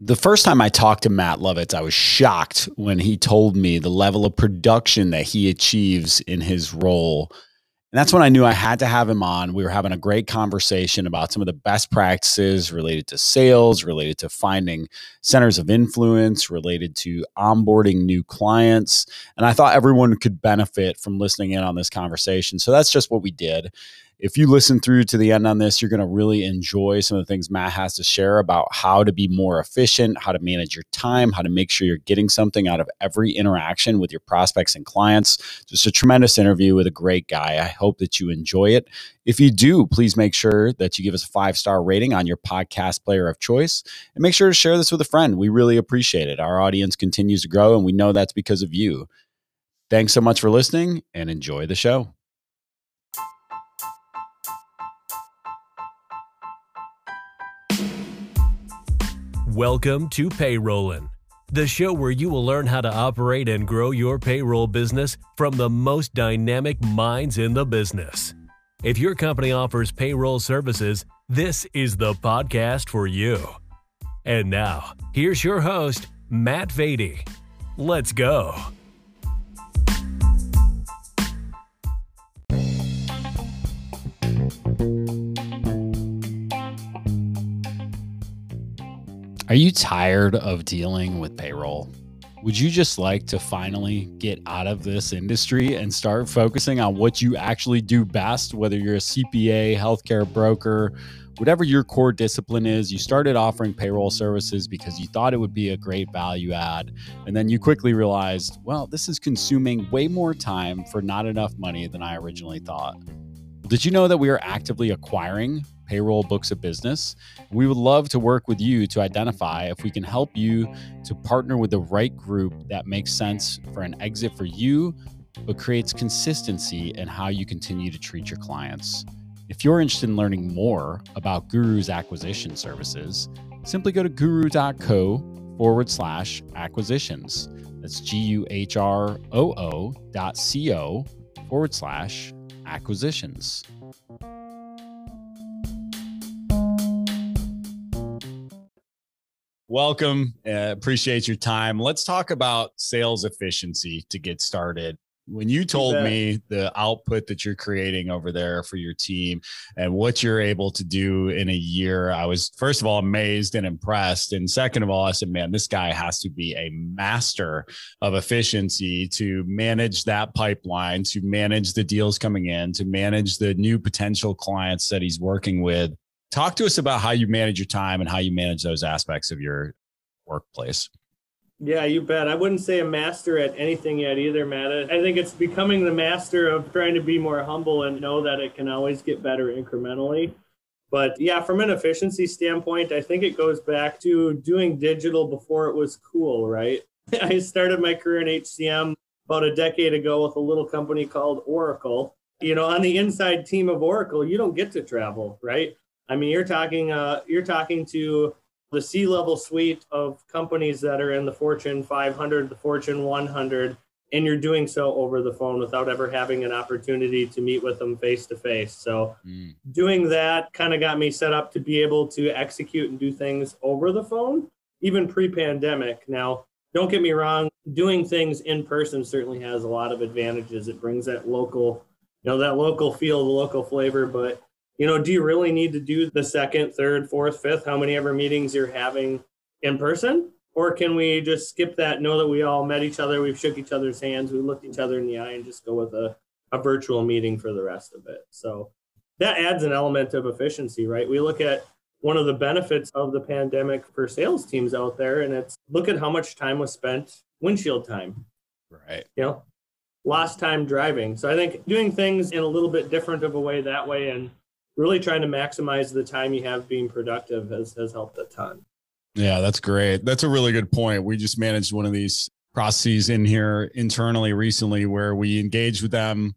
The first time I talked to Matt Lovitz, I was shocked when he told me the level of production that he achieves in his role. And that's when I knew I had to have him on. We were having a great conversation about some of the best practices related to sales, related to finding centers of influence, related to onboarding new clients. And I thought everyone could benefit from listening in on this conversation. So that's just what we did. If you listen through to the end on this, you're going to really enjoy some of the things Matt has to share about how to be more efficient, how to manage your time, how to make sure you're getting something out of every interaction with your prospects and clients. Just a tremendous interview with a great guy. I hope that you enjoy it. If you do, please make sure that you give us a 5-star rating on your podcast player of choice and make sure to share this with a friend. We really appreciate it. Our audience continues to grow and we know that's because of you. Thanks so much for listening and enjoy the show. Welcome to Payrollin', the show where you will learn how to operate and grow your payroll business from the most dynamic minds in the business. If your company offers payroll services, this is the podcast for you. And now, here's your host, Matt Vady. Let's go. Are you tired of dealing with payroll? Would you just like to finally get out of this industry and start focusing on what you actually do best, whether you're a CPA, healthcare broker, whatever your core discipline is? You started offering payroll services because you thought it would be a great value add. And then you quickly realized, well, this is consuming way more time for not enough money than I originally thought. Did you know that we are actively acquiring payroll books of business? We would love to work with you to identify if we can help you to partner with the right group that makes sense for an exit for you, but creates consistency in how you continue to treat your clients. If you're interested in learning more about Guru's acquisition services, simply go to guru.co/acquisitions. That's GUHROO.co/acquisitions. Welcome. Appreciate your time. Let's talk about sales efficiency to get started. When you told me the output that you're creating over there for your team and what you're able to do in a year, I was, first of all, amazed and impressed. And second of all, I said, man, this guy has to be a master of efficiency to manage that pipeline, to manage the deals coming in, to manage the new potential clients that he's working with. Talk to us about how you manage your time and how you manage those aspects of your workplace. Yeah, you bet. I wouldn't say a master at anything yet either, Matt. I think it's becoming the master of trying to be more humble and know that it can always get better incrementally. But yeah, from an efficiency standpoint, I think it goes back to doing digital before it was cool, right? I started my career in HCM about a decade ago with a little company called Oracle. You know, on the inside team of Oracle, you don't get to travel, right? I mean, you're talking to the C-level suite of companies that are in the Fortune 500, the Fortune 100, and you're doing so over the phone without ever having an opportunity to meet with them face to face. So doing that kind of got me set up to be able to execute and do things over the phone, even pre-pandemic. Now, don't get me wrong, doing things in person certainly has a lot of advantages. It brings that local, you know, that local feel, the local flavor, but you know, do you really need to do the second, third, fourth, fifth, how many ever meetings you're having in person? Or can we just skip that, know that we all met each other, we've shook each other's hands, we looked each other in the eye and just go with a virtual meeting for the rest of it? So that adds an element of efficiency, right? We look at one of the benefits of the pandemic for sales teams out there, and it's look at how much time was spent windshield time. Right. You know, lost time driving. So I think doing things in a little bit different of a way that way and really trying to maximize the time you have being productive has helped a ton. Yeah, that's great. That's a really good point. We just managed one of these processes in here internally recently where we engaged with them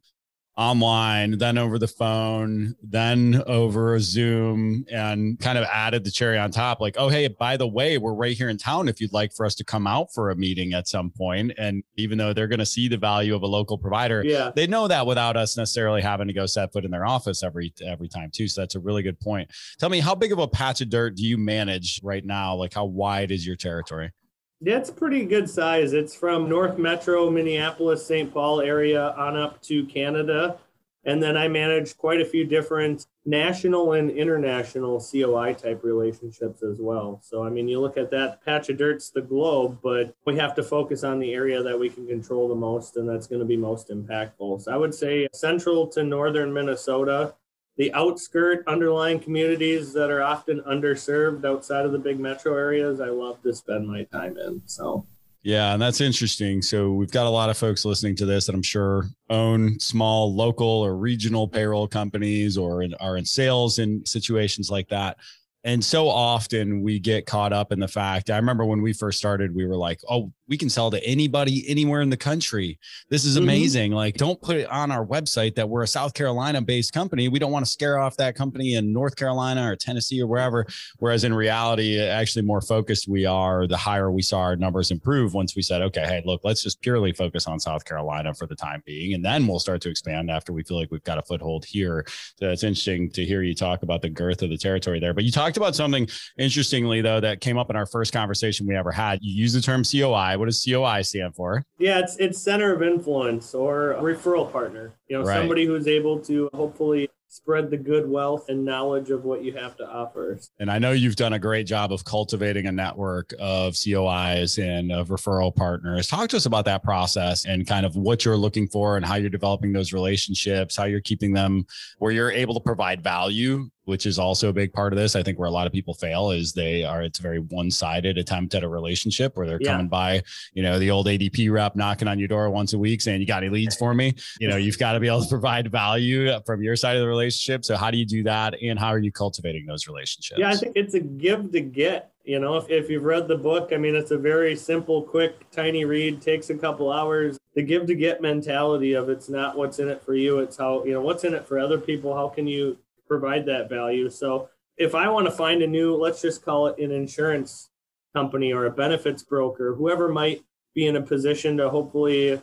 online, then over the phone, then over Zoom, and kind of added the cherry on top. Like, oh, hey, by the way, we're right here in town if you'd like for us to come out for a meeting at some point. And even though they're going to see the value of a local provider, yeah, they know that without us necessarily having to go set foot in their office every time too. So that's a really good point. Tell me, how big of a patch of dirt do you manage right now? Like, how wide is your territory? That's pretty good size. It's from North Metro, Minneapolis, St. Paul area on up to Canada. And then I manage quite a few different national and international COI type relationships as well. So, I mean, you look at that patch of dirt's the globe, but we have to focus on the area that we can control the most, and that's going to be most impactful. So I would say central to northern Minnesota, the outskirt underlying communities that are often underserved outside of the big metro areas, I love to spend my time in. So, yeah, and that's interesting. So we've got a lot of folks listening to this that I'm sure own small local or regional payroll companies or are in sales in situations like that. And so often we get caught up in the fact, I remember when we first started, we were like, oh, we can sell to anybody, anywhere in the country. This is amazing. Like, don't put it on our website that we're a South Carolina based company. We don't want to scare off that company in North Carolina or Tennessee or wherever. Whereas in reality, actually more focused we are, the higher we saw our numbers improve once we said, okay, hey, look, let's just purely focus on South Carolina for the time being. And then we'll start to expand after we feel like we've got a foothold here. So it's interesting to hear you talk about the girth of the territory there, but you talked about something interestingly, though, that came up in our first conversation we ever had. You use the term COI. What does COI stand for? Yeah, it's center of influence or a referral partner. You know, right. Somebody who's able to hopefully spread the good wealth and knowledge of what you have to offer. And I know you've done a great job of cultivating a network of COIs and of referral partners. Talk to us about that process and kind of what you're looking for and how you're developing those relationships, how you're keeping them where you're able to provide value, which is also a big part of this. I think where a lot of people fail is it's a very one-sided attempt at a relationship where they're coming by, you know, the old ADP rep knocking on your door once a week saying, you got any leads for me? You know, you've got to be able to provide value from your side of the relationship. So how do you do that? And how are you cultivating those relationships? Yeah, I think it's a give to get. You know, if you've read the book, I mean, it's a very simple, quick, tiny read, takes a couple hours. The give to get mentality of it's not what's in it for you. It's how, you know, what's in it for other people. How can you provide that value? So if I want to find a new, let's just call it an insurance company or a benefits broker, whoever might be in a position to hopefully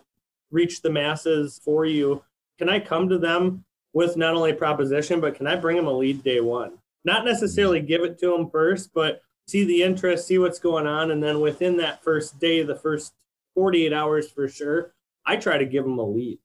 reach the masses for you, can I come to them with not only a proposition, but can I bring them a lead day one? Not necessarily give it to them first, but see the interest, see what's going on. And then within that first day, the first 48 hours for sure, I try to give them a lead.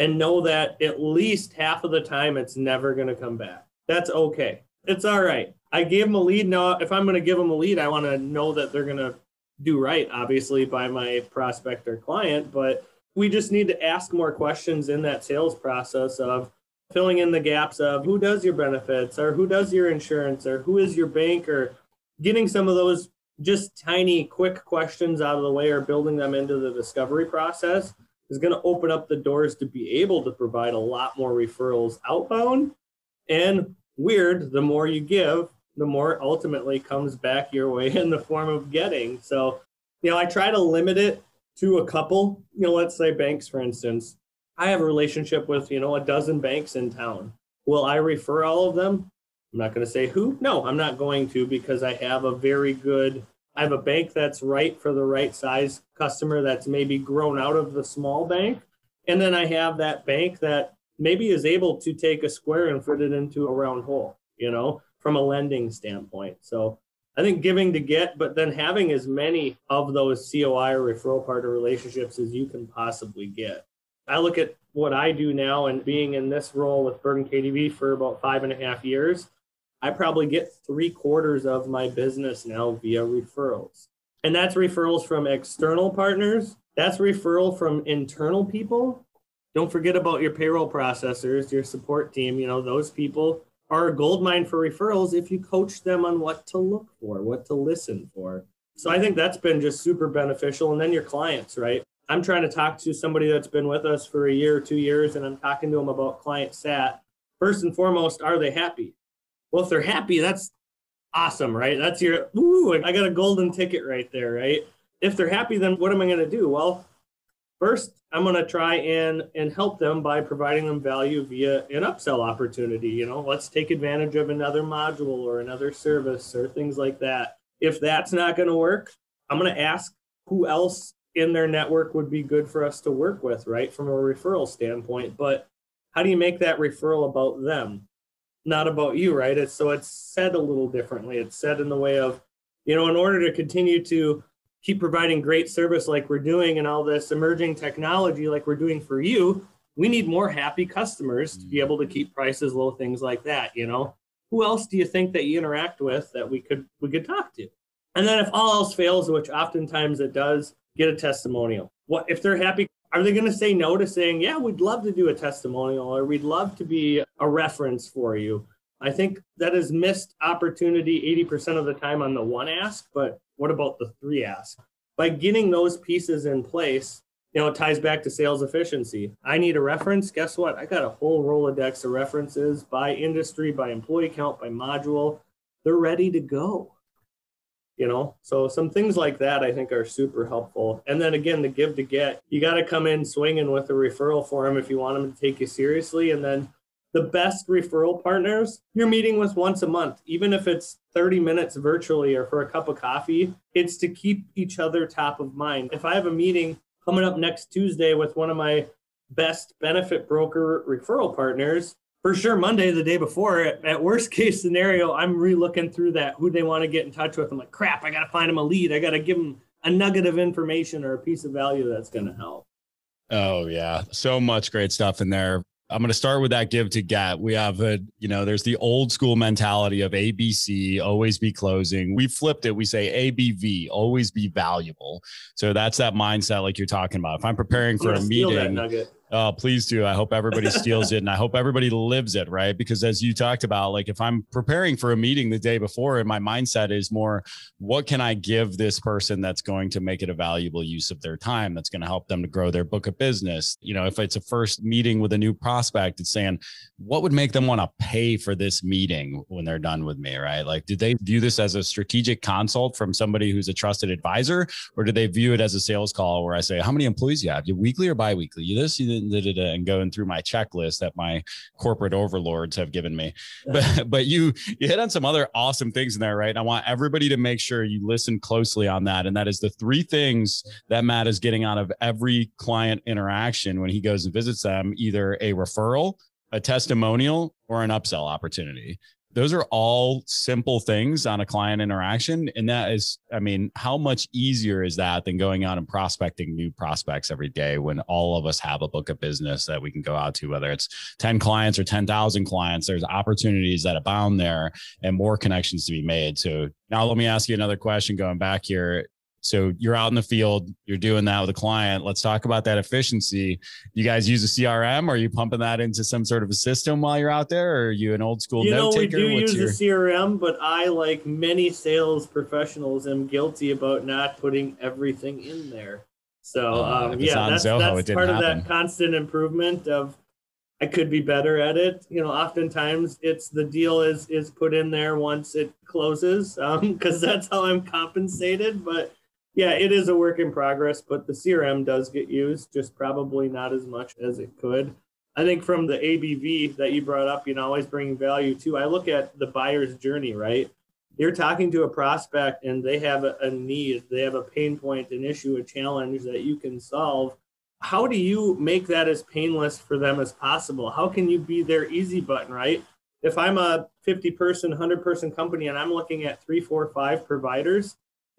And know that at least half of the time, it's never going to come back. That's okay. It's all right. I gave them a lead. Now, if I'm going to give them a lead, I want to know that they're going to do right, obviously, by my prospect or client. But we just need to ask more questions in that sales process of filling in the gaps of who does your benefits or who does your insurance or who is your bank, or getting some of those just tiny, quick questions out of the way or building them into the discovery process is going to open up the doors to be able to provide a lot more referrals outbound. And weird, the more you give, the more ultimately comes back your way in the form of getting. So, you know, I try to limit it to a couple, you know, let's say banks, for instance. I have a relationship with, you know, a dozen banks in town. Will I refer all of them? I'm not going to say who. No, I'm not going to, because I have a bank that's right for the right size customer that's maybe grown out of the small bank. And then I have that bank that maybe is able to take a square and fit it into a round hole, you know, from a lending standpoint. So I think giving to get, but then having as many of those COI or referral partner relationships as you can possibly get. I look at what I do now and being in this role with BerganKDV for about 5.5 years. I probably get 3/4 of my business now via referrals. And that's referrals from external partners. That's referral from internal people. Don't forget about your payroll processors, your support team. You know, those people are a goldmine for referrals if you coach them on what to look for, what to listen for. So I think that's been just super beneficial. And then your clients, right? I'm trying to talk to somebody that's been with us for a year or 2 years, and I'm talking to them about client sat. First and foremost, are they happy? Well, if they're happy, that's awesome, right? That's your, ooh, I got a golden ticket right there, right? If they're happy, then what am I going to do? Well, First, I'm going to try and help them by providing them value via an upsell opportunity. You know, let's take advantage of another module or another service or things like that. If that's not going to work, I'm going to ask who else in their network would be good for us to work with, right? From a referral standpoint. But how do you make that referral about them? Not about you, right? So it's said a little differently. It's said in the way of, you know, in order to continue to keep providing great service like we're doing and all this emerging technology like we're doing for you, we need more happy customers to be able to keep prices low, things like that, you know? Who else do you think that you interact with that we could talk to? And then if all else fails, which oftentimes it does, get a testimonial. What if they're happy? Are they going to say no to saying, yeah, we'd love to do a testimonial or we'd love to be a reference for you? I think that is missed opportunity 80% of the time on the one ask, but what about the three ask? By getting those pieces in place, you know, it ties back to sales efficiency. I need a reference. Guess what? I got a whole Rolodex of references by industry, by employee count, by module. They're ready to go, you know? So some things like that I think are super helpful. And then again, the give to get, you got to come in swinging with a referral form if you want them to take you seriously. And then the best referral partners you're meeting with once a month, even if it's 30 minutes virtually or for a cup of coffee, it's to keep each other top of mind. If I have a meeting coming up next Tuesday with one of my best benefit broker referral partners, for sure Monday, the day before, at worst case scenario, I'm relooking through that, who they want to get in touch with. I'm like, crap, I got to find them a lead. I got to give them a nugget of information or a piece of value that's going to help. Oh, yeah. So much great stuff in there. I'm going to start with that give to get. We have there's the old school mentality of ABC, always be closing. We flipped it. We say ABV, always be valuable. So that's that mindset like you're talking about. If I'm preparing for a meeting, oh, please do. I hope everybody steals it and I hope everybody lives it, right? Because as you talked about, like if I'm preparing for a meeting the day before and my mindset is more, what can I give this person that's going to make it a valuable use of their time, that's going to help them to grow their book of business? You know, if it's a first meeting with a new prospect, it's saying, what would make them want to pay for this meeting when they're done with me, right? Like, did they view this as a strategic consult from somebody who's a trusted advisor, or do they view it as a sales call where I say, how many employees do you have? You weekly or biweekly? You this, you this? And going through my checklist that my corporate overlords have given me. But you hit on some other awesome things in there, right? And I want everybody to make sure you listen closely on that. And that is the three things that Matt is getting out of every client interaction when he goes and visits them, either a referral, a testimonial, or an upsell opportunity. Those are all simple things on a client interaction. And that is, I mean, how much easier is that than going out and prospecting new prospects every day when all of us have a book of business that we can go out to, whether it's 10 clients or 10,000 clients, there's opportunities that abound there and more connections to be made. So now let me ask you another question going back here. So you're out in the field, you're doing that with a client. Let's talk about that efficiency. You guys use a CRM? Are you pumping that into some sort of a system while you're out there? Or are you an old school note taker? You know, we do use a CRM, but I, like many sales professionals, am guilty about not putting everything in there. So that's part of that constant improvement of I could be better at it. You know, oftentimes it's the deal is put in there once it closes because that's how I'm compensated. But yeah, it is a work in progress, but the CRM does get used, just probably not as much as it could. I think from the ABV that you brought up, you know, always bringing value too. I look at the buyer's journey, right? You're talking to a prospect and they have a need, they have a pain point, an issue, a challenge that you can solve. How do you make that as painless for them as possible? How can you be their easy button, right? If I'm a 50-person, 100-person company and I'm looking at 3, 4, 5 providers,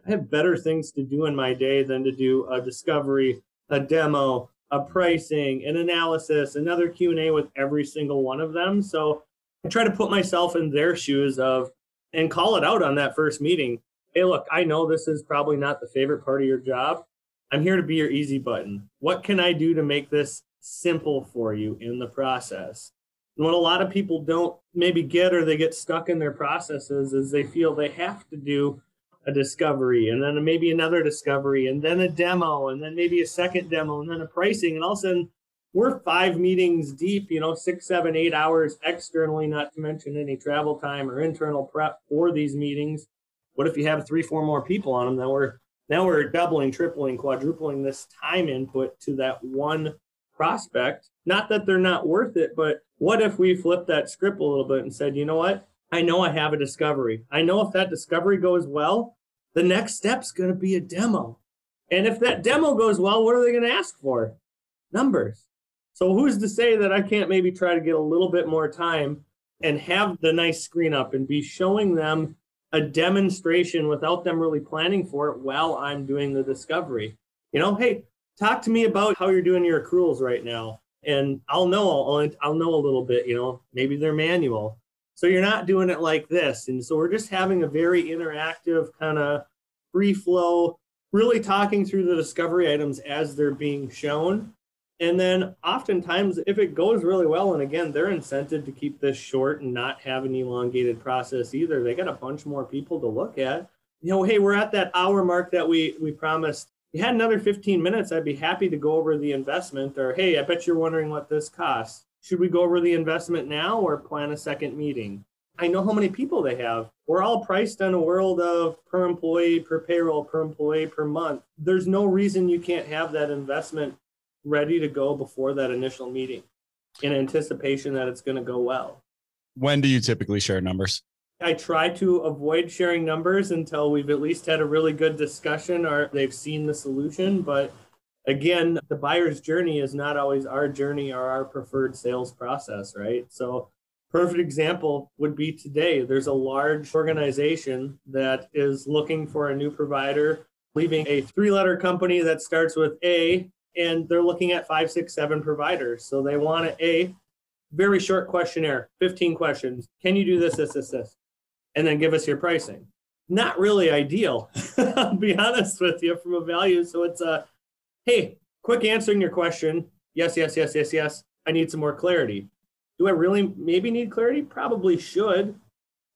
I have better things to do in my day than to do a discovery, a demo, a pricing, an analysis, another Q&A with every single one of them. So I try to put myself in their shoes and call it out on that first meeting. Hey, look, I know this is probably not the favorite part of your job. I'm here to be your easy button. What can I do to make this simple for you in the process? And what a lot of people don't maybe get, or they get stuck in their processes, is they feel they have to do a discovery and then maybe another discovery and then a demo and then maybe a second demo and then a pricing. And all of a sudden we're 5 meetings deep, you know, 6, 7, 8 hours externally, not to mention any travel time or internal prep for these meetings. What if you have 3, 4 more people on them? Then we're Now we're doubling, tripling, quadrupling this time input to that one prospect. Not that they're not worth it, but what if we flip that script a little bit and said, you know what? I know I have a discovery. I know if that discovery goes well, the next step's going to be a demo. And if that demo goes well, what are they going to ask for? Numbers. So who's to say that I can't maybe try to get a little bit more time and have the nice screen up and be showing them a demonstration without them really planning for it while I'm doing the discovery. You know, hey, talk to me about how you're doing your accruals right now. And I'll know a little bit, you know, maybe they're manual. So you're not doing it like this. And so we're just having a very interactive kind of free flow, really talking through the discovery items as they're being shown. And then oftentimes, if it goes really well, and again, they're incented to keep this short and not have an elongated process either. They got a bunch more people to look at. You know, hey, we're at that hour mark that we promised. You had another 15 minutes, I'd be happy to go over the investment. Or, hey, I bet you're wondering what this costs. Should we go over the investment now or plan a second meeting? I know how many people they have. We're all priced on a world of per employee, per payroll, per employee, per month. There's no reason you can't have that investment ready to go before that initial meeting in anticipation that it's going to go well. When do you typically share numbers? I try to avoid sharing numbers until we've at least had a really good discussion or they've seen the solution. But again, the buyer's journey is not always our journey or our preferred sales process, right? So perfect example would be today. There's a large organization that is looking for a new provider, leaving a 3-letter company that starts with A, and they're looking at 5, 6, 7 providers. So they want a very short questionnaire, 15 questions. Can you do this, this, this, this? And then give us your pricing. Not really ideal, I'll be honest with you, from a value. So it's a, hey, quick answering your question. Yes, yes, yes, yes, yes. I need some more clarity. Do I really maybe need clarity? Probably should.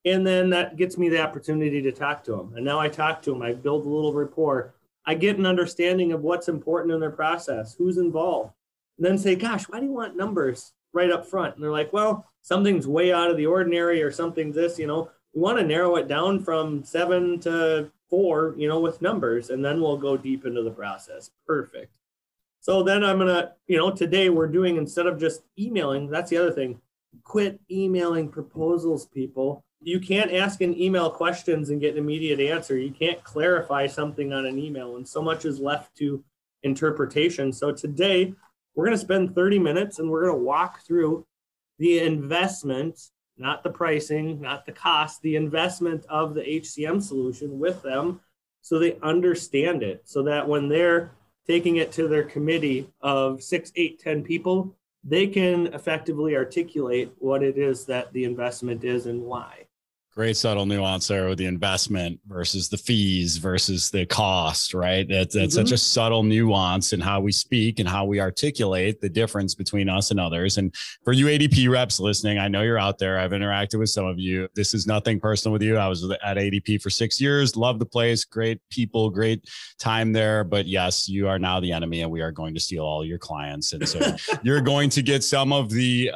And then that gets me the opportunity to talk to them. And now I talk to them. I build a little rapport. I get an understanding of what's important in their process, who's involved, and then say, gosh, why do you want numbers right up front? And they're like, well, something's way out of the ordinary or something's this, you know, we want to narrow it down from 7 to 4, you know, with numbers, and then we'll go deep into the process. Perfect. So then I'm going to, you know, today we're doing, instead of just emailing, that's the other thing, quit emailing proposals, people. You can't ask an email questions and get an immediate answer. You can't clarify something on an email, and so much is left to interpretation. So today we're going to spend 30 minutes and we're going to walk through the investment, not the pricing, not the cost, the investment of the HCM solution with them so they understand it, so that when they're taking it to their committee of 6, 8, 10 people, they can effectively articulate what it is that the investment is and why. Great subtle nuance there with the investment versus the fees versus the cost, right? That's such a subtle nuance in how we speak and how we articulate the difference between us and others. And for you ADP reps listening, I know you're out there. I've interacted with some of you. This is nothing personal with you. I was at ADP for 6 years, loved the place, great people, great time there. But yes, you are now the enemy and we are going to steal all your clients. And so you're going to get some of the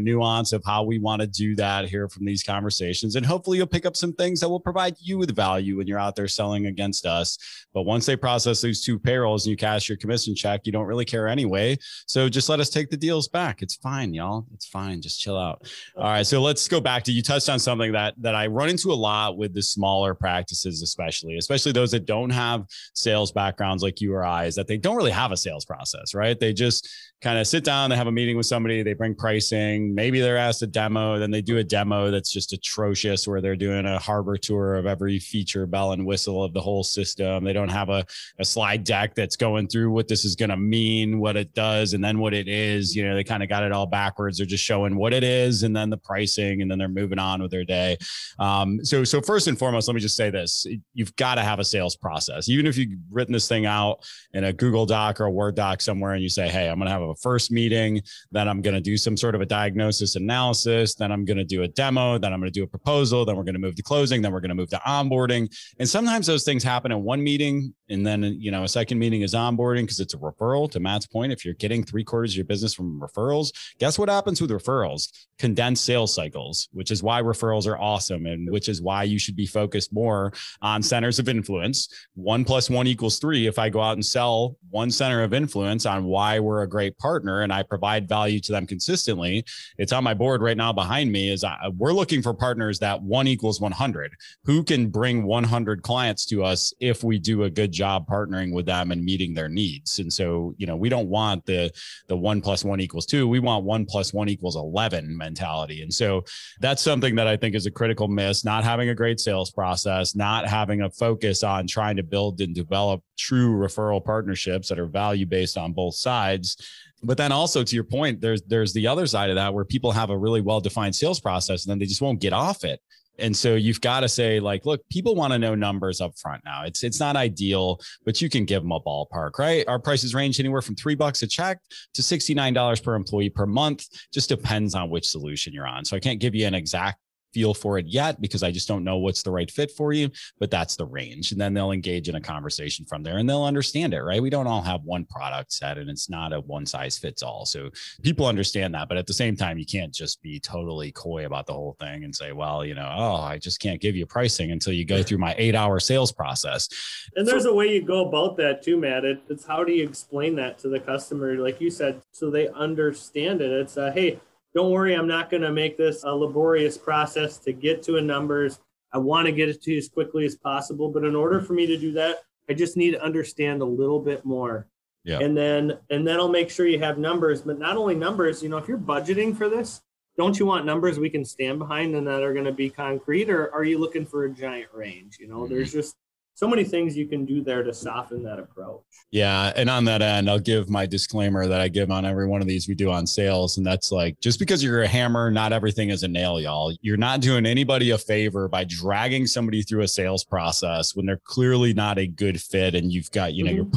nuance of how we want to do that here from these conversations. And hopefully you'll pick up some things that will provide you with value when you're out there selling against us. But once they process these 2 payrolls and you cash your commission check, you don't really care anyway. So just let us take the deals back. It's fine, y'all. It's fine. Just chill out. All right. So let's go back to, you touched on something that I run into a lot with the smaller practices, especially those that don't have sales backgrounds like you or I, is that they don't really have a sales process, right? They just kind of sit down, they have a meeting with somebody, they bring pricing, maybe they're asked a demo, then they do a demo that's just atrocious, where they're doing a harbor tour of every feature, bell and whistle of the whole system. They don't have a slide deck that's going through what this is going to mean, what it does, and then what it is. You know, they kind of got it all backwards. They're just showing what it is and then the pricing, and then they're moving on with their day. So first and foremost, let me just say this. You've got to have a sales process. Even if you've written this thing out in a Google Doc or a Word doc somewhere and you say, hey, I'm going to have a first meeting, then I'm going to do some sort of a diagnosis analysis, then I'm going to do a demo, then I'm going to do a proposal, then we're going to move to closing, then we're going to move to onboarding. And sometimes those things happen in one meeting And then, you know, a second meeting is onboarding because it's a referral. To Matt's point, if you're getting 3/4 of your business from referrals, guess what happens with referrals? Condensed sales cycles, which is why referrals are awesome and which is why you should be focused more on centers of influence. 1 + 1 = 3. If I go out and sell one center of influence on why we're a great partner and I provide value to them consistently, it's on my board right now behind me is we're looking for partners that 1 = 100, who can bring 100 clients to us if we do a good job partnering with them and meeting their needs. And so, you know, we don't want the 1 + 1 = 2. We want 1 + 1 = 11 mentality. And so that's something that I think is a critical miss, not having a great sales process, not having a focus on trying to build and develop true referral partnerships that are value-based on both sides. But then also to your point, there's the other side of that where people have a really well-defined sales process and then they just won't get off it. And so you've got to say, like, look, people want to know numbers up front now. It's not ideal, but you can give them a ballpark, right? Our prices range anywhere from $3 a check to $69 per employee per month. Just depends on which solution you're on. So I can't give you an exact feel for it yet because I just don't know what's the right fit for you, but that's the range. And then they'll engage in a conversation from there and they'll understand it, right? We don't all have one product set and it's not a one size fits all. So people understand that, but at the same time, you can't just be totally coy about the whole thing and say, well, you know, oh, I just can't give you pricing until you go through my 8-hour sales process. And there's a way you go about that too, Matt. It's how do you explain that to the customer? Like you said, so they understand it. It's hey, don't worry, I'm not going to make this a laborious process to get to a numbers. I want to get it to you as quickly as possible. But in order for me to do that, I just need to understand a little bit more. Yeah. And then I'll make sure you have numbers, but not only numbers, you know, if you're budgeting for this, don't you want numbers we can stand behind and that are going to be concrete, or are you looking for a giant range? You know, There's just so many things you can do there to soften that approach. Yeah. And on that end, I'll give my disclaimer that I give on every one of these we do on sales. And that's like, just because you're a hammer, not everything is a nail, y'all. You're not doing anybody a favor by dragging somebody through a sales process when they're clearly not a good fit. And you've got, you know, you're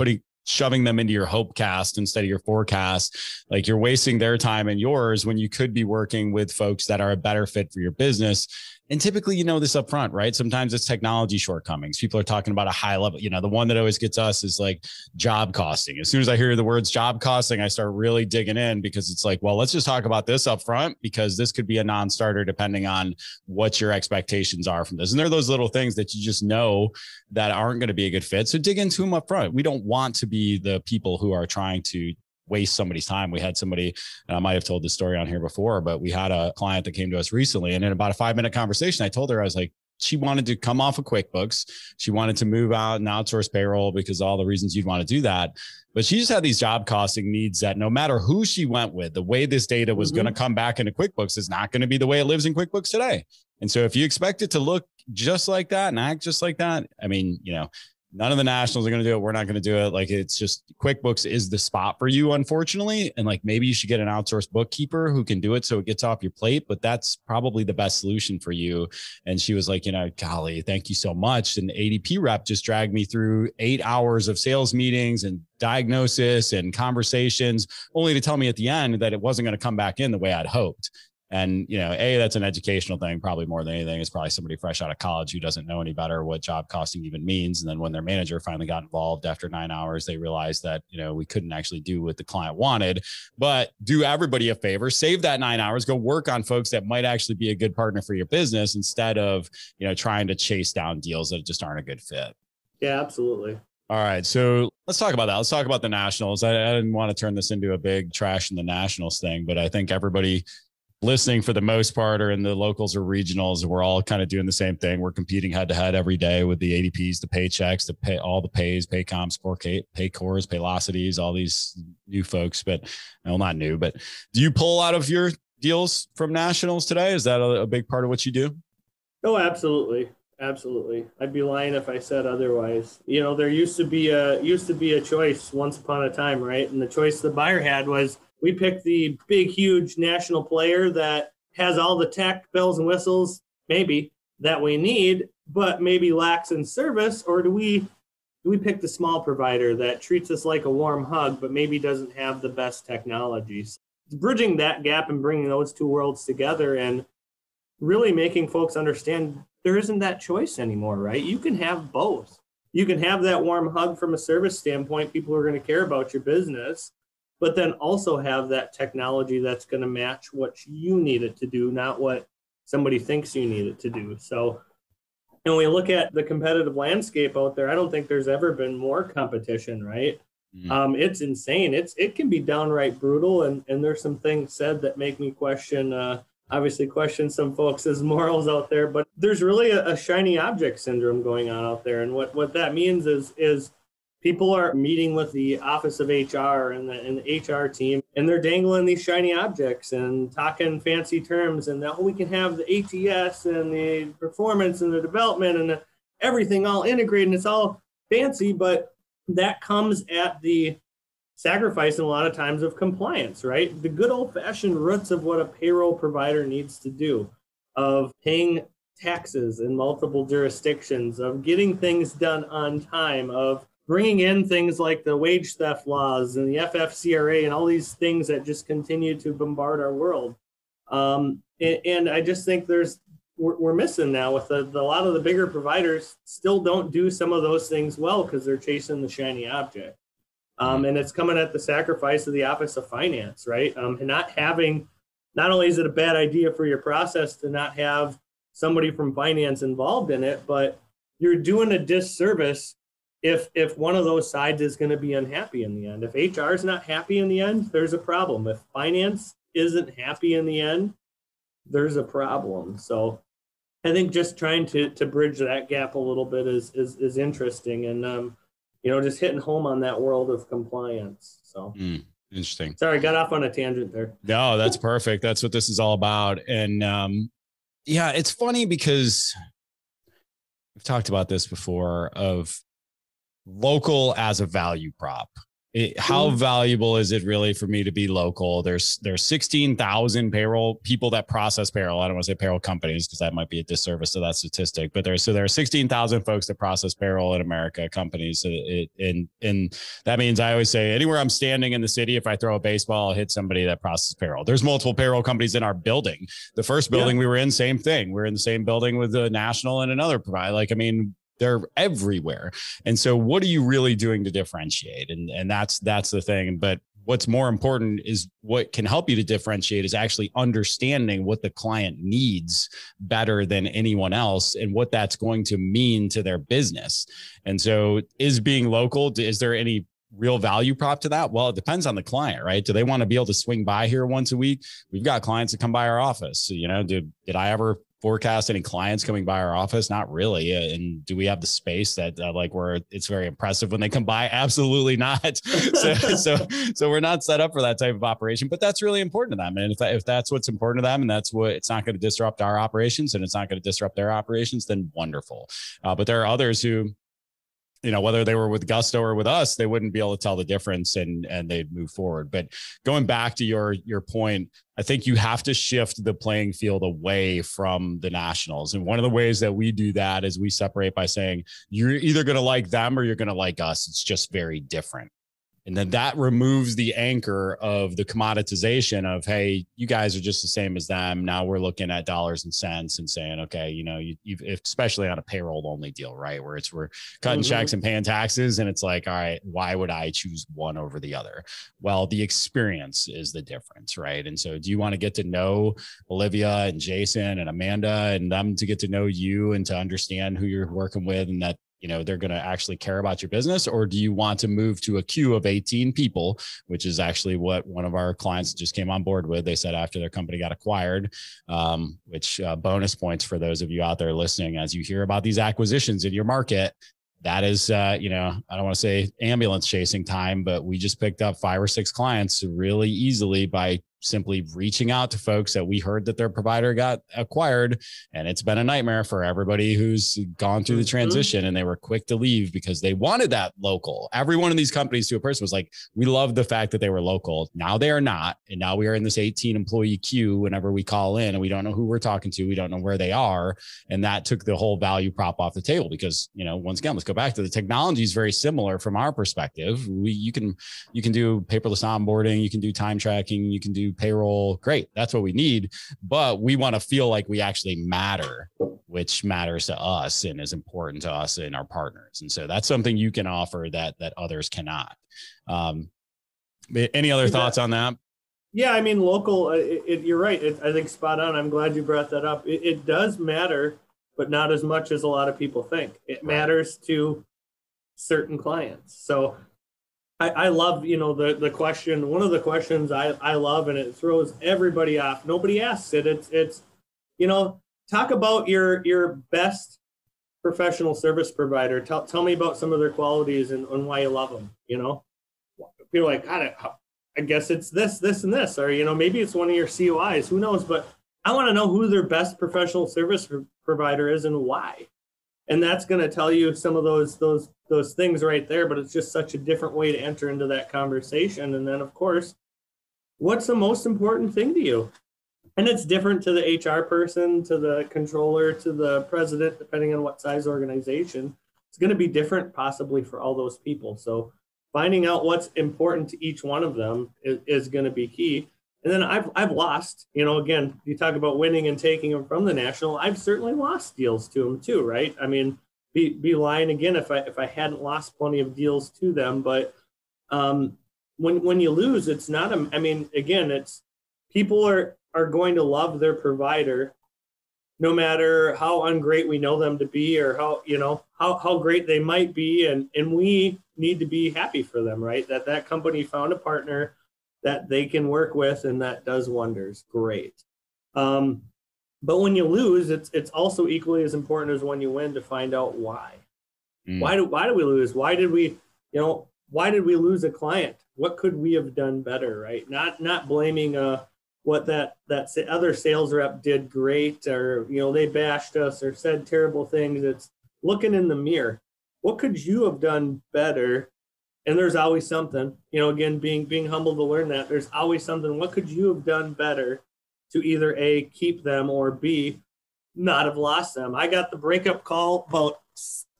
shoving them into your hope cast instead of your forecast. Like, you're wasting their time and yours when you could be working with folks that are a better fit for your business. And typically, you know this up front, right? Sometimes it's technology shortcomings. People are talking about a high level. You know, the one that always gets us is like job costing. As soon as I hear the words job costing, I start really digging in because it's like, well, let's just talk about this up front because this could be a non-starter depending on what your expectations are from this. And there are those little things that you just know that aren't going to be a good fit. So dig into them up front. We don't want to be the people who are trying to waste somebody's time. We had somebody, and I might have told this story on here before, but we had a client that came to us recently. And in about a 5-minute conversation, I told her, I was like, she wanted to come off of QuickBooks. She wanted to move out and outsource payroll because all the reasons you'd want to do that. But she just had these job costing needs that no matter who she went with, the way this data was going to come back into QuickBooks is not going to be the way it lives in QuickBooks today. And so if you expect it to look just like that and act just like that, I mean, you know, none of the nationals are going to do it. We're not going to do it. Like, it's just QuickBooks is the spot for you, unfortunately. And like, maybe you should get an outsourced bookkeeper who can do it so it gets off your plate, but that's probably the best solution for you. And she was like, you know, golly, thank you so much. And ADP rep just dragged me through 8 hours of sales meetings and diagnosis and conversations only to tell me at the end that it wasn't going to come back in the way I'd hoped. And, you know, A, that's an educational thing, probably more than anything. It's probably somebody fresh out of college who doesn't know any better what job costing even means. And then when their manager finally got involved after 9 hours, they realized that, you know, we couldn't actually do what the client wanted. But do everybody a favor, save that 9 hours, go work on folks that might actually be a good partner for your business instead of, you know, trying to chase down deals that just aren't a good fit. Yeah, absolutely. All right. So let's talk about that. Let's talk about the nationals. I didn't want to turn this into a big trash in the nationals thing, but I think everybody listening for the most part are in the locals or regionals. We're all kind of doing the same thing. We're competing head to head every day with the ADPs, the paychecks, the pay, all the pays, Paycoms, Paycors, Paylocities, all these new folks, but well, not new, but do you pull out of your deals from nationals today? Is that a big part of what you do? Oh, absolutely. Absolutely. I'd be lying if I said otherwise. You know, there used to be a choice once upon a time, right? And the choice the buyer had was, we pick the big, huge national player that has all the tech, bells and whistles, maybe, that we need, but maybe lacks in service, or do we pick the small provider that treats us like a warm hug, but maybe doesn't have the best technologies? Bridging that gap and bringing those two worlds together and really making folks understand there isn't that choice anymore, right? You can have both. you can have that warm hug from a service standpoint. People are going to care about your business, but then also have that technology that's going to match what you need it to do, not what somebody thinks you need it to do. So when we look at the competitive landscape out there, I don't think there's ever been more competition, right? Mm-hmm. It's insane. It can be downright brutal. And there's some things said that make me question, obviously question some folks' morals out there, but there's really a shiny object syndrome going on out there. And what that means is people are meeting with the office of HR and the HR team, and they're dangling these shiny objects and talking fancy terms, and that we can have the ATS and the performance and the development and everything all integrated, and it's all fancy, but that comes at the sacrifice and a lot of times of compliance, right? The good old-fashioned roots of what a payroll provider needs to do, of paying taxes in multiple jurisdictions, of getting things done on time, of bringing in things like the wage theft laws and the FFCRA and all these things that just continue to bombard our world. And I just think we're missing now with a lot of the bigger providers still don't do some of those things well because they're chasing the shiny object. And it's coming at the sacrifice of the Office of Finance, right? And not only is it a bad idea for your process to not have somebody from finance involved in it, but you're doing a disservice if one of those sides is going to be unhappy in the end. If HR is not happy in the end, there's a problem. If finance isn't happy in the end, there's a problem. So I think just trying to bridge that gap a little bit is interesting. And, just hitting home on that world of compliance. So interesting. Sorry, got off on a tangent there. No, that's perfect. That's what this is all about. And yeah, it's funny because we've talked about this before of local as a value prop. How valuable is it really for me to be local? There's 16,000 payroll people that process payroll. I don't want to say payroll companies because that might be a disservice to that statistic, but there are 16,000 folks that process payroll in America, companies. And that means I always say anywhere I'm standing in the city, if I throw a baseball, I'll hit somebody that processes payroll. There's multiple payroll companies in our building. The first building we were in, same thing. We're in the same building with a national and another provider. They're everywhere. And so what are you really doing to differentiate? And that's the thing. But what's more important is what can help you to differentiate is actually understanding what the client needs better than anyone else and what that's going to mean to their business. And so is being local, is there any real value prop to that? Well, it depends on the client, right? Do they want to be able to swing by here once a week? We've got clients that come by our office. Did I ever forecast any clients coming by our office? Not really. And do we have the space that where it's very impressive when they come by? Absolutely not. So we're not set up for that type of operation, but that's really important to them. And if that's what's important to them and that's what, it's not going to disrupt our operations and it's not going to disrupt their operations, then wonderful. But there are others who, whether they were with Gusto or with us, they wouldn't be able to tell the difference and they'd move forward. But going back to your point, I think you have to shift the playing field away from the nationals. And one of the ways that we do that is we separate by saying, you're either going to like them or you're going to like us. It's just very different. And then that removes the anchor of the commoditization of, hey, you guys are just the same as them. Now we're looking at dollars and cents and saying, okay, especially on a payroll only deal, right? Where we're cutting checks and paying taxes. And it's like, all right, why would I choose one over the other? Well, the experience is the difference, right? And so do you want to get to know Olivia and Jason and Amanda and them to get to know you and to understand who you're working with and that they're going to actually care about your business? Or do you want to move to a queue of 18 people, which is actually what one of our clients just came on board with? They said after their company got acquired, which bonus points for those of you out there listening, as you hear about these acquisitions in your market, that is, I don't want to say ambulance chasing time, but we just picked up 5 or 6 clients really easily by simply reaching out to folks that we heard that their provider got acquired. And it's been a nightmare for everybody who's gone through the transition, and they were quick to leave because they wanted that local. Every one of these companies to a person was like, we love the fact that they were local. Now they are not. And now we are in this 18 employee queue whenever we call in and we don't know who we're talking to. We don't know where they are. And that took the whole value prop off the table because, once again, let's go back to the technology is very similar from our perspective. You can do paperless onboarding. You can do time tracking. You can do payroll, great, that's what we need. But we want to feel like we actually matter, which matters to us and is important to us and our partners. And so that's something you can offer that others cannot. Any other thoughts on that? Yeah, I mean, local, you're right. I think spot on. I'm glad you brought that up. It does matter, but not as much as a lot of people think. It matters to certain clients. So I love, you know, the question, one of the questions I love, and it throws everybody off. Nobody asks it. It's, you know, talk about your best professional service provider. Tell me about some of their qualities and why you love them, you know? People are like, I guess it's this, this, and this, or, you know, maybe it's one of your COIs, who knows, but I want to know who their best professional service provider is and why. And that's going to tell you some of those things right there, but it's just such a different way to enter into that conversation. And then of course, what's the most important thing to you? And it's different to the HR person, to the controller, to the president, depending on what size organization. It's going to be different possibly for all those people. So finding out what's important to each one of them is going to be key. And then I've lost, you know, again, you talk about winning and taking them from the national. I've certainly lost deals to them too, right? I mean, be lying again if I hadn't lost plenty of deals to them. But when you lose, it's not a, I mean, again, it's people are going to love their provider, no matter how ungreat we know them to be, or how, you know, how great they might be, and we need to be happy for them, right? That company found a partner that they can work with, and that does wonders. Great. But when you lose, it's also equally as important as when you win to find out why. Why do we lose? Why did we lose a client? What could we have done better, right? Not blaming what that other sales rep did great, or, you know, they bashed us or said terrible things. It's looking in the mirror. What could you have done better? And there's always something, you know, again, being humble to learn that there's always something. What could you have done better to either A, keep them, or B, not have lost them? I got the breakup call about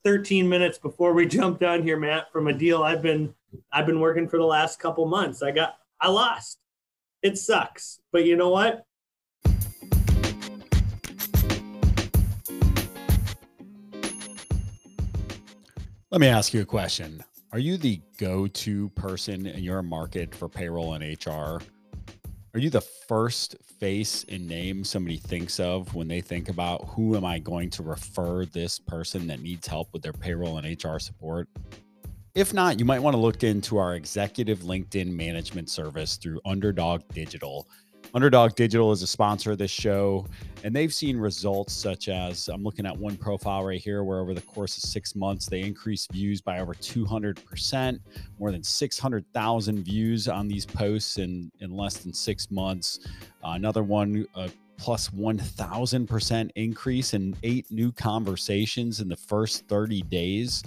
13 minutes before we jumped on here, Matt, from a deal I've been working for the last couple months. I lost. It sucks, but you know what? Let me ask you a question. Are you the go-to person in your market for payroll and HR? Are you the first face and name somebody thinks of when they think about who am I going to refer this person that needs help with their payroll and HR support? If not, you might want to look into our executive LinkedIn management service through Underdog Digital. Underdog Digital is a sponsor of this show, and they've seen results such as, I'm looking at one profile right here, where over the course of 6 months, they increased views by over 200%, more than 600,000 views on these posts in less than 6 months. Another one, plus 1,000% increase in 8 new conversations in the first 30 days.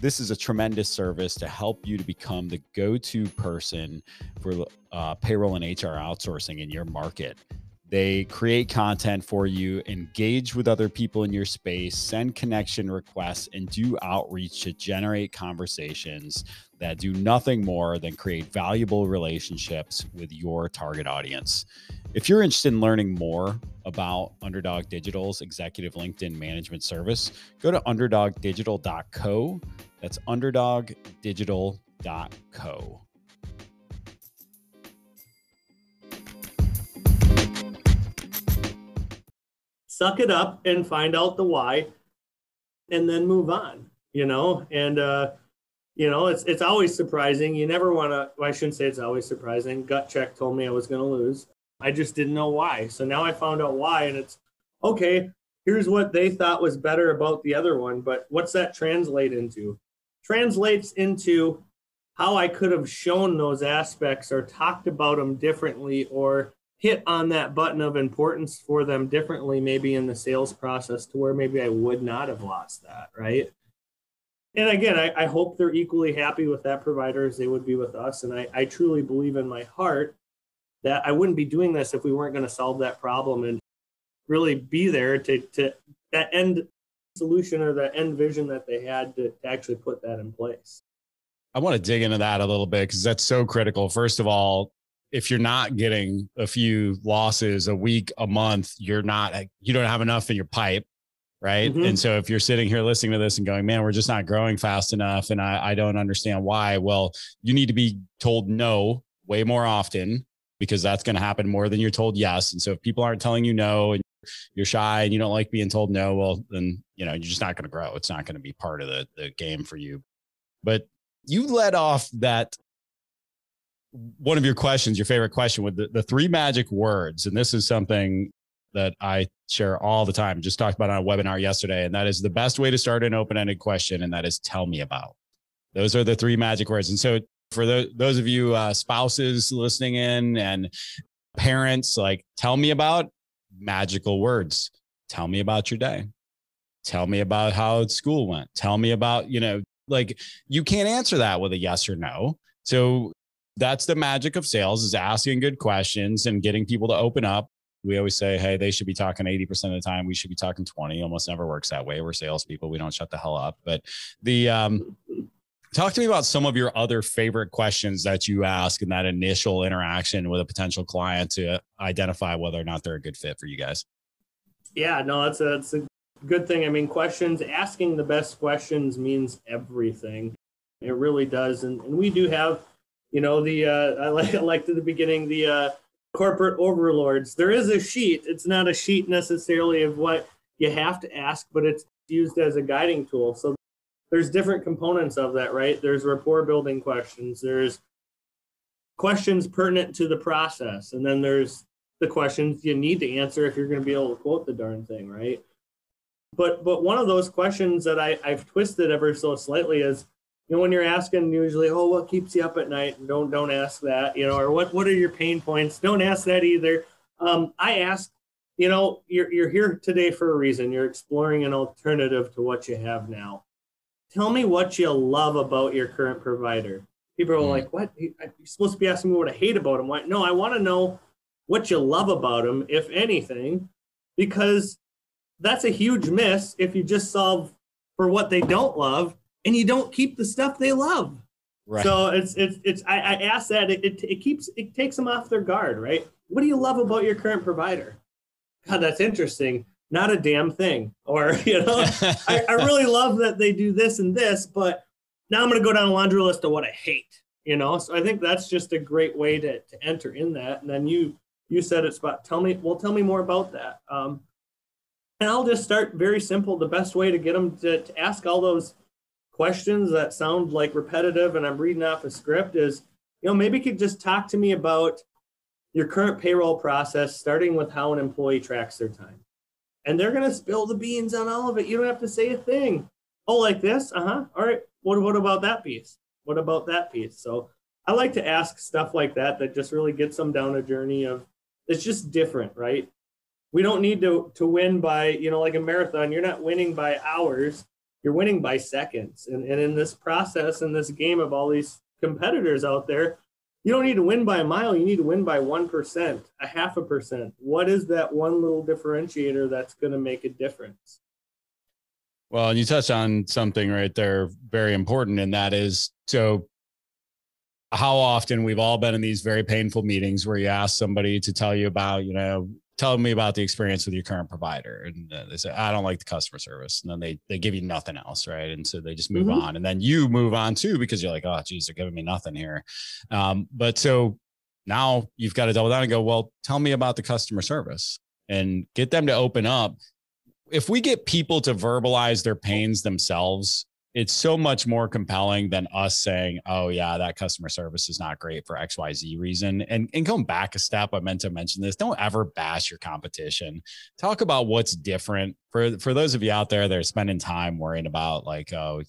This is a tremendous service to help you to become the go-to person for payroll and HR outsourcing in your market. They create content for you, engage with other people in your space, send connection requests, and do outreach to generate conversations that do nothing more than create valuable relationships with your target audience. If you're interested in learning more about Underdog Digital's executive LinkedIn management service, go to underdogdigital.co. That's underdogdigital.co. Suck it up and find out the why, and then move on, you know? And, you know, it's always surprising. You never want to, well, I shouldn't say it's always surprising. Gut check told me I was going to lose. I just didn't know why. So now I found out why, and it's, okay, here's what they thought was better about the other one, but what's that translate into? Translates into how I could have shown those aspects or talked about them differently or hit on that button of importance for them differently, maybe in the sales process, to where maybe I would not have lost that, right? And again, I hope they're equally happy with that provider as they would be with us. And I truly believe in my heart that I wouldn't be doing this if we weren't going to solve that problem and really be there to that end solution or the end vision that they had to actually put that in place. I want to dig into that a little bit because that's so critical. First of all, if you're not getting a few losses a week, a month, you don't have enough in your pipe. Right. Mm-hmm. And so if you're sitting here listening to this and going, man, we're just not growing fast enough and I don't understand why. Well, you need to be told no way more often, because that's going to happen more than you're told yes. And so if people aren't telling you no and you're shy and you don't like being told no, well, then, you're just not going to grow. It's not going to be part of the game for you. But you led off that one of your questions, your favorite question, with the three magic words. And this is something that I share all the time. Just talked about on a webinar yesterday. And that is the best way to start an open-ended question. And that is tell me about. Those are the three magic words. And so for those of you spouses listening in and parents, like, tell me about, magical words. Tell me about your day. Tell me about how school went. Tell me about, like, you can't answer that with a yes or no. So that's the magic of sales, is asking good questions and getting people to open up. We always say, hey, they should be talking 80% of the time. We should be talking 20. Almost never works that way. We're salespeople. We don't shut the hell up. But talk to me about some of your other favorite questions that you ask in that initial interaction with a potential client to identify whether or not they're a good fit for you guys. Yeah, no, that's a good thing. I mean, asking the best questions means everything. It really does. And we do have, I liked at the beginning, the corporate overlords. There is a sheet. It's not a sheet necessarily of what you have to ask, but it's used as a guiding tool. So there's different components of that, right? There's rapport building questions. There's questions pertinent to the process. And then there's the questions you need to answer if you're going to be able to quote the darn thing, right? But one of those questions that I've twisted ever so slightly is, when you're asking usually, oh, what keeps you up at night? And don't ask that, or what are your pain points? Don't ask that either. I ask, you're here today for a reason. You're exploring an alternative to what you have now. Tell me what you love about your current provider. People are like, what? You're supposed to be asking me what I hate about him. Why? No, I want to know what you love about him, if anything, because that's a huge miss if you just solve for what they don't love and you don't keep the stuff they love. Right. So I ask that, it takes them off their guard, right? What do you love about your current provider? God, that's interesting. Not a damn thing. Or, I really love that they do this and this, but now I'm going to go down a laundry list of what I hate, So I think that's just a great way to enter in that. And then you said it, Spot. Tell me more about that. And I'll just start very simple. The best way to get them to ask all those questions that sound like repetitive and I'm reading off a script is, maybe you could just talk to me about your current payroll process, starting with how an employee tracks their time. And they're going to spill the beans on all of it. You don't have to say a thing. Oh, like this? Uh-huh. All right. What about that piece? What about that piece? So I like to ask stuff like that just really gets them down a journey of, it's just different, right? We don't need to win by, like a marathon. You're not winning by hours. You're winning by seconds. And in this process, in this game of all these competitors out there, you don't need to win by a mile. You need to win by 1%, a 0.5%. What is that one little differentiator that's going to make a difference? Well, and you touched on something right there, very important. And that is, so how often we've all been in these very painful meetings where you ask somebody to tell you about, tell me about the experience with your current provider. And they say, I don't like the customer service. And then they give you nothing else. Right. And so they just move on. And then you move on too, because you're like, oh geez, they're giving me nothing here. But so now you've got to double down and go, well, tell me about the customer service and get them to open up. If we get people to verbalize their pains themselves, it's so much more compelling than us saying, oh yeah, that customer service is not great for XYZ reason. And going back a step, I meant to mention this, don't ever bash your competition. Talk about what's different. For those of you out there that are spending time worrying about like, oh,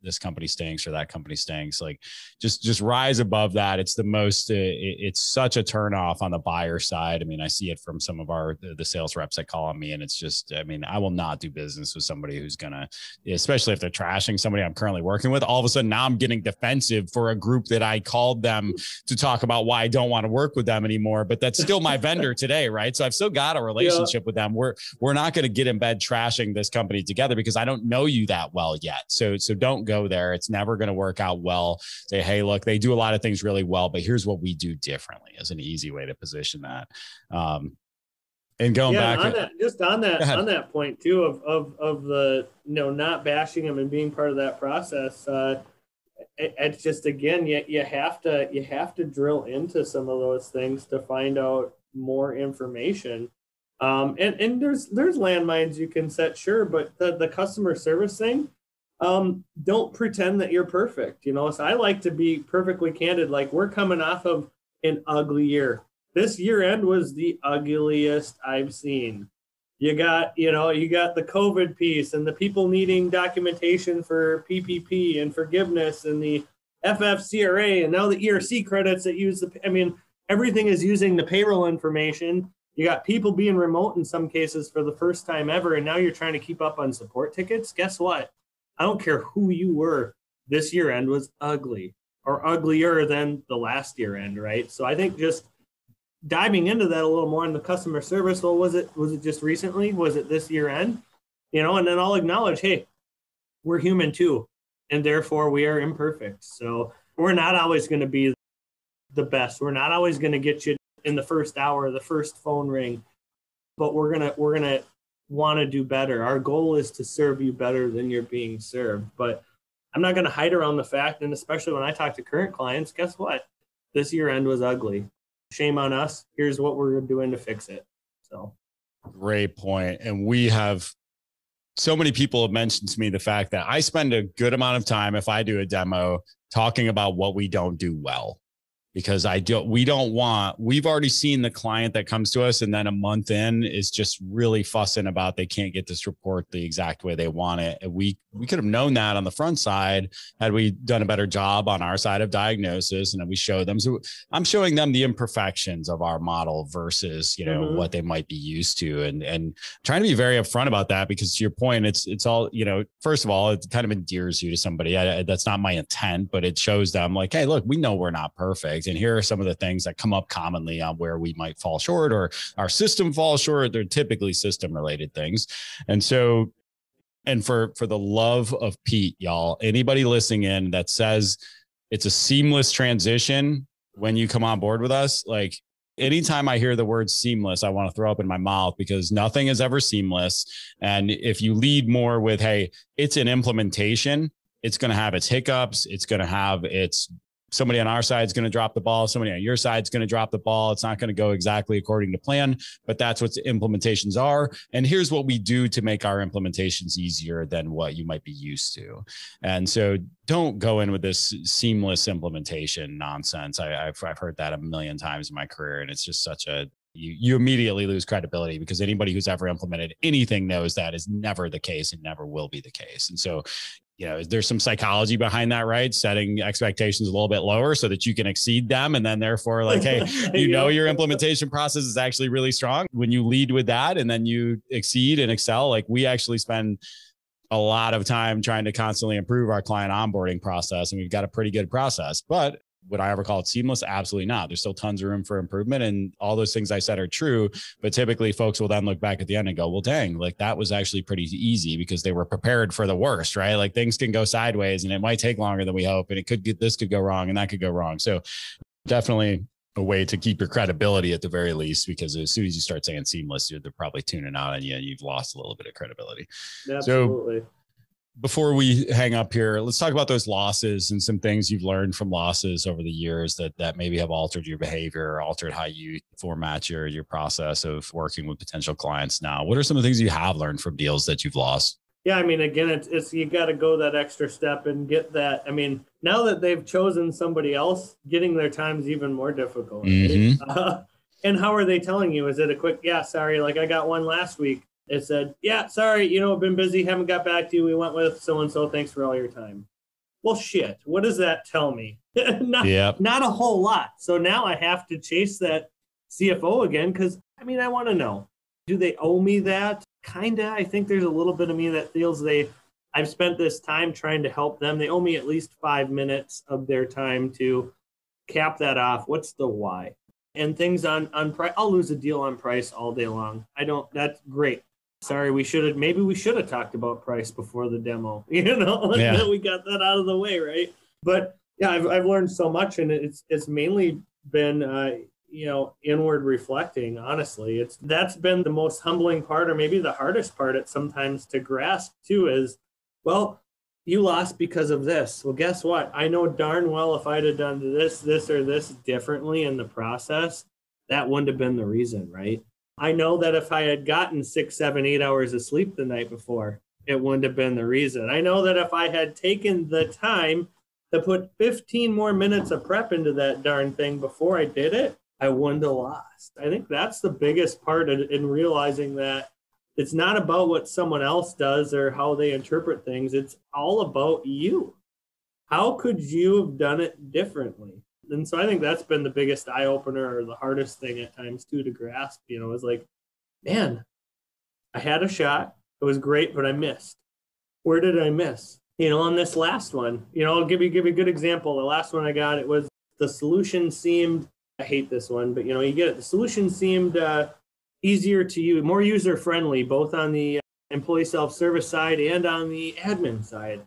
this company stinks or that company stinks, like just rise above that. It's the most, it's such a turnoff on the buyer side. I mean, I see it from some of the sales reps that call on me, and it's just, I mean, I will not do business with somebody who's gonna, especially if they're trashing somebody I'm currently working with. All of a sudden now I'm getting defensive for a group that I called them to talk about why I don't want to work with them anymore, but that's still my vendor today, right? So I've still got a relationship with them. We're not gonna get in bed trashing this company together because I don't know you that well yet. So don't go there. It's never going to work out well. Say, hey, look, they do a lot of things really well, but here's what we do differently is an easy way to position that. And going back on that, just on that point too, of the, you know, not bashing them and being part of that process. It's just, again, you have to drill into some of those things to find out more information. And there's landmines you can set, sure, but the customer service thing, don't pretend that you're perfect. You know, so I like to be perfectly candid. Like, we're coming off of an ugly year. This year end was the ugliest I've seen. You got the COVID piece and the people needing documentation for PPP and forgiveness and the FFCRA and now the ERC credits that use everything is using the payroll information. You got people being remote in some cases for the first time ever, and now you're trying to keep up on support tickets. Guess what? I don't care who you were. This year end was ugly, or uglier than the last year end, right? So I think just diving into that a little more in the customer service. Well, was it just recently? Was it this year end? You know, and then I'll acknowledge, hey, we're human too, and therefore we are imperfect. So we're not always going to be the best. We're not always going to get you in the first hour, the first phone ring, but we're gonna want to do better. Our goal is to serve you better than you're being served. But I'm not going to hide around the fact, and especially when I talk to current clients, guess what? This year end was ugly. Shame on us. Here's what we're doing to fix it. So, great point. And we have so many people have mentioned to me the fact that I spend a good amount of time, if I do a demo, talking about what we don't do well, because we've already seen the client that comes to us and then a month in is just really fussing about they can't get this report the exact way they want it. And we could have known that on the front side had we done a better job on our side of diagnosis, and then we show them. So I'm showing them the imperfections of our model versus, you know, what they might be used to, and trying to be very upfront about that, because to your point, it's all, you know, first of all, it kind of endears you to somebody. That's not my intent, but it shows them like, hey, look, we know we're not perfect, and here are some of the things that come up commonly on where we might fall short or our system falls short. They're typically system related things. And so, and for the love of Pete, y'all, anybody listening in that says it's a seamless transition when you come on board with us, like anytime I hear the word seamless, I want to throw up in my mouth, because nothing is ever seamless. And if you lead more with, hey, it's an implementation, it's going to have its hiccups. It's going to have its, somebody on our side is going to drop the ball. Somebody on your side is going to drop the ball. It's not going to go exactly according to plan, but that's what the implementations are. And here's what we do to make our implementations easier than what you might be used to. And so don't go in with this seamless implementation nonsense. I've heard that a million times in my career, and it's just such a, you immediately lose credibility, because anybody who's ever implemented anything knows that is never the case and never will be the case. And so, you know, there's some psychology behind that, right? Setting expectations a little bit lower so that you can exceed them. And then therefore, like, hey, you know, your implementation process is actually really strong when you lead with that and then you exceed and excel. Like, we actually spend a lot of time trying to constantly improve our client onboarding process, and we've got a pretty good process. But would I ever call it seamless? Absolutely not. There's still tons of room for improvement, and all those things I said are true. But typically folks will then look back at the end and go, well, dang, like that was actually pretty easy, because they were prepared for the worst, right? Like things can go sideways and it might take longer than we hope, and this could go wrong and that could go wrong. So definitely a way to keep your credibility at the very least, because as soon as you start saying seamless, they're probably tuning out on you and you've lost a little bit of credibility. Absolutely. So, before we hang up here, let's talk about those losses and some things you've learned from losses over the years that maybe have altered your behavior or altered how you format your process of working with potential clients now. What are some of the things you have learned from deals that you've lost? Yeah, I mean, again, it's you got to go that extra step and get that. I mean, now that they've chosen somebody else, getting their time is even more difficult. Mm-hmm. And how are they telling you? Is it a quick, yeah, sorry, like I got one last week. It said, yeah, sorry, you know, been busy, haven't got back to you. We went with so-and-so, thanks for all your time. Well, shit, what does that tell me? Not a whole lot. So now I have to chase that CFO again, because, I mean, I want to know, do they owe me that? Kind of. I think there's a little bit of me that feels I've spent this time trying to help them. They owe me at least 5 minutes of their time to cap that off. What's the why? And things on price, I'll lose a deal on price all day long. That's great. sorry, we should have, maybe we should have talked about price before the demo, you know, like yeah. We got that out of the way. Right. But yeah, I've learned so much, and it's mainly been, you know, inward reflecting, honestly. That's been the most humbling part, or maybe the hardest part at sometimes to grasp too, is, well, you lost because of this. Well, guess what? I know darn well if I'd have done this or this differently in the process, that wouldn't have been the reason, right? I know that if I had gotten 6, 7, 8 hours of sleep the night before, it wouldn't have been the reason. I know that if I had taken the time to put 15 more minutes of prep into that darn thing before I did it, I wouldn't have lost. I think that's the biggest part in realizing that it's not about what someone else does or how they interpret things. It's all about you. How could you have done it differently? And so I think that's been the biggest eye-opener, or the hardest thing at times too to grasp, you know, is like, man, I had a shot. It was great, but I missed. Where did I miss? You know, on this last one, you know, I'll give you a good example. The last one I got, it was the solution seemed, I hate this one, but you know, you get it. The solution seemed easier to use, more user-friendly, both on the employee self-service side and on the admin side.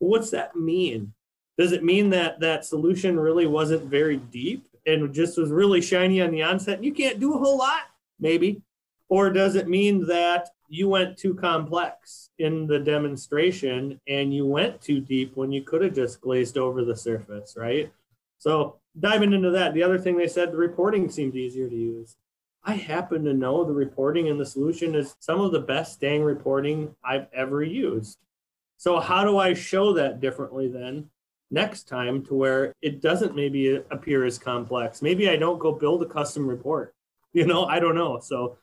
What's that mean? Does it mean that that solution really wasn't very deep and just was really shiny on the onset and you can't do a whole lot? Maybe. Or does it mean that you went too complex in the demonstration and you went too deep when you could have just glazed over the surface, right? So diving into that, the other thing they said, the reporting seemed easier to use. I happen to know the reporting and the solution is some of the best dang reporting I've ever used. So how do I show that differently then next time, to where it doesn't maybe appear as complex? Maybe I don't go build a custom report. You know, I don't know. So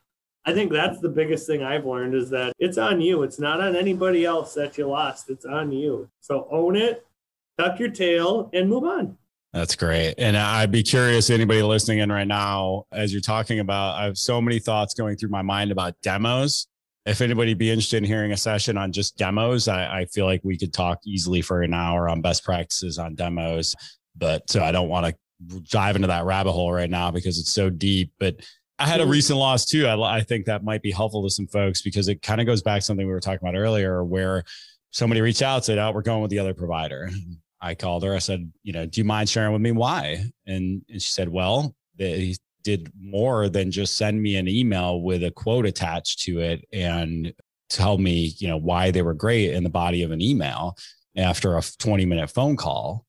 I think that's the biggest thing I've learned, is that it's on you. It's not on anybody else that you lost. It's on you. So own it, tuck your tail, and move on. That's great. And I'd be curious, anybody listening in right now, as you're talking about, I have so many thoughts going through my mind about demos. If anybody be interested in hearing a session on just demos, I feel like we could talk easily for an hour on best practices on demos. But so I don't want to dive into that rabbit hole right now because it's so deep. But I had a recent loss too. I think that might be helpful to some folks, because it kind of goes back to something we were talking about earlier, where somebody reached out and said, oh, we're going with the other provider. I called her. I said, you know, do you mind sharing with me why? And she said, well, they did more than just send me an email with a quote attached to it and tell me, you know, why they were great in the body of an email after a 20-minute phone call.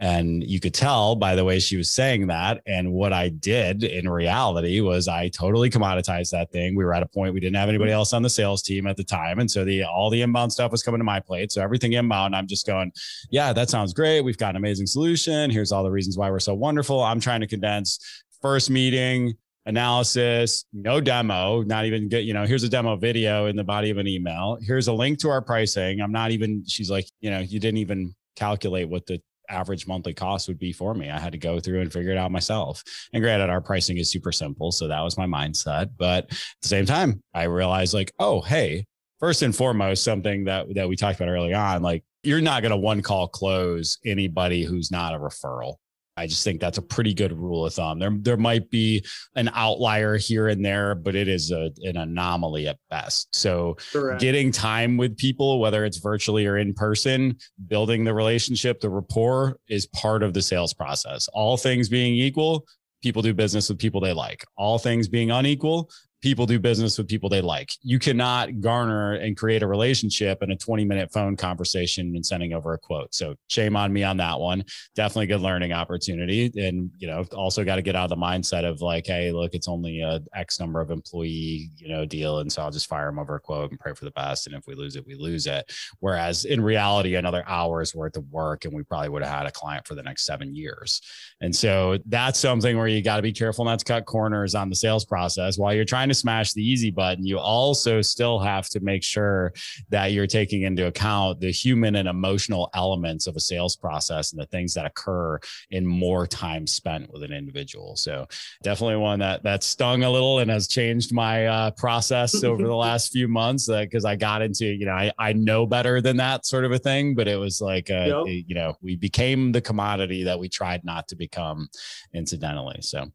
And you could tell by the way she was saying that. And what I did in reality was I totally commoditized that thing. We were at a point we didn't have anybody else on the sales team at the time. And so all the inbound stuff was coming to my plate. So everything inbound, I'm just going, yeah, that sounds great. We've got an amazing solution. Here's all the reasons why we're so wonderful. I'm trying to condense first meeting, analysis, no demo, not even get, you know, here's a demo video in the body of an email. Here's a link to our pricing. I'm not even, she's like, you know, you didn't even calculate what the average monthly cost would be for me. I had to go through and figure it out myself. And granted, our pricing is super simple. So that was my mindset. But at the same time, I realized like, oh, hey, first and foremost, something that we talked about early on, like you're not going to one call close anybody who's not a referral. I just think that's a pretty good rule of thumb. There might be an outlier here and there, but it is an anomaly at best. So correct. Getting time with people, whether it's virtually or in person, building the relationship, the rapport is part of the sales process. All things being equal, people do business with people they like. All things being unequal, people do business with people they like. You cannot garner and create a relationship in a 20-minute phone conversation and sending over a quote. So shame on me on that one. Definitely good learning opportunity. And, you know, also got to get out of the mindset of like, hey, look, it's only a X number of employee, you know, deal. And so I'll just fire them over a quote and pray for the best. And if we lose it, we lose it. Whereas in reality, another hour's worth of work, and we probably would have had a client for the next 7 years. And so that's something where you got to be careful not to cut corners on the sales process while you're trying to smash the easy button. You also still have to make sure that you're taking into account the human and emotional elements of a sales process and the things that occur in more time spent with an individual. So definitely one that stung a little and has changed my process over the last few months, because I got into, you know, I know better than that sort of a thing, but it was like, yep. You know, we became the commodity that we tried not to become, incidentally. So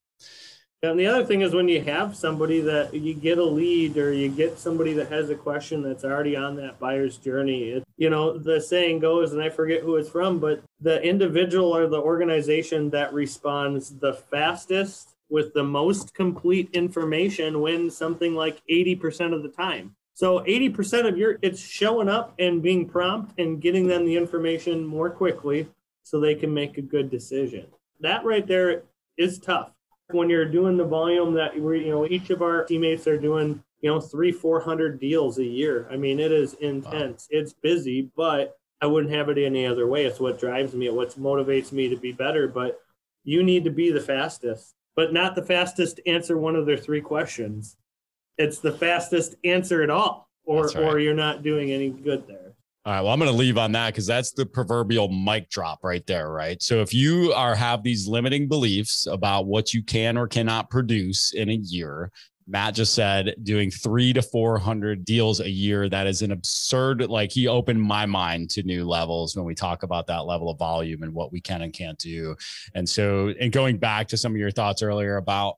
And the other thing is when you have somebody that you get a lead or you get somebody that has a question that's already on that buyer's journey, it, you know, the saying goes, and I forget who it's from, but the individual or the organization that responds the fastest with the most complete information wins something like 80% of the time. So 80% of it's showing up and being prompt and getting them the information more quickly so they can make a good decision. That right there is tough. When you're doing the volume that each of our teammates are doing, 300-400 deals a year. I mean, it is intense. Wow. It's busy, but I wouldn't have it any other way. It's what drives me. It's what motivates me to be better. But you need to be the fastest, but not the fastest to answer one of their three questions. It's the fastest answer at all, or you're not doing any good there. All right. Well, I'm going to leave on that because that's the proverbial mic drop right there, right? So if you have these limiting beliefs about what you can or cannot produce in a year, Matt just said doing 300 to 400 deals a year, that is an absurd, he opened my mind to new levels when we talk about that level of volume and what we can and can't do. And so, and going back to some of your thoughts earlier about,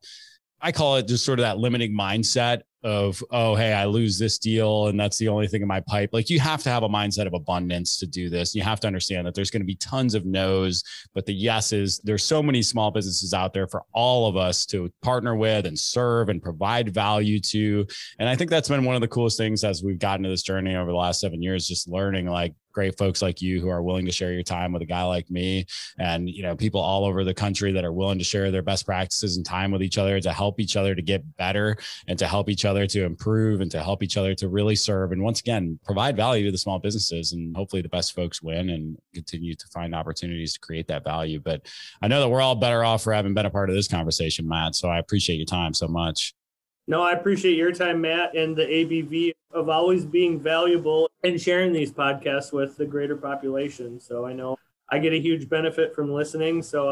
I call it just sort of that limiting mindset of, oh, hey, I lose this deal and that's the only thing in my pipe. You have to have a mindset of abundance to do this. You have to understand that there's going to be tons of no's, but the yeses, there's so many small businesses out there for all of us to partner with and serve and provide value to. And I think that's been one of the coolest things as we've gotten to this journey over the last 7 years, just learning great folks like you who are willing to share your time with a guy like me and, people all over the country that are willing to share their best practices and time with each other to help each other to get better and to help each other to improve and to help each other to really serve. And once again, provide value to the small businesses, and hopefully the best folks win and continue to find opportunities to create that value. But I know that we're all better off for having been a part of this conversation, Matt. So I appreciate your time so much. No, I appreciate your time, Matt, and the ABV of always being valuable and sharing these podcasts with the greater population. So I know I get a huge benefit from listening. So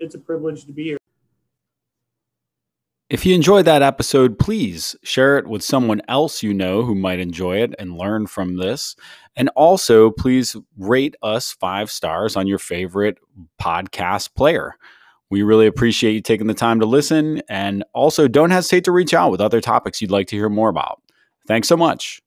it's a privilege to be here. If you enjoyed that episode, please share it with someone else you know who might enjoy it and learn from this. And also, please rate us 5 stars on your favorite podcast player. We really appreciate you taking the time to listen, and also don't hesitate to reach out with other topics you'd like to hear more about. Thanks so much.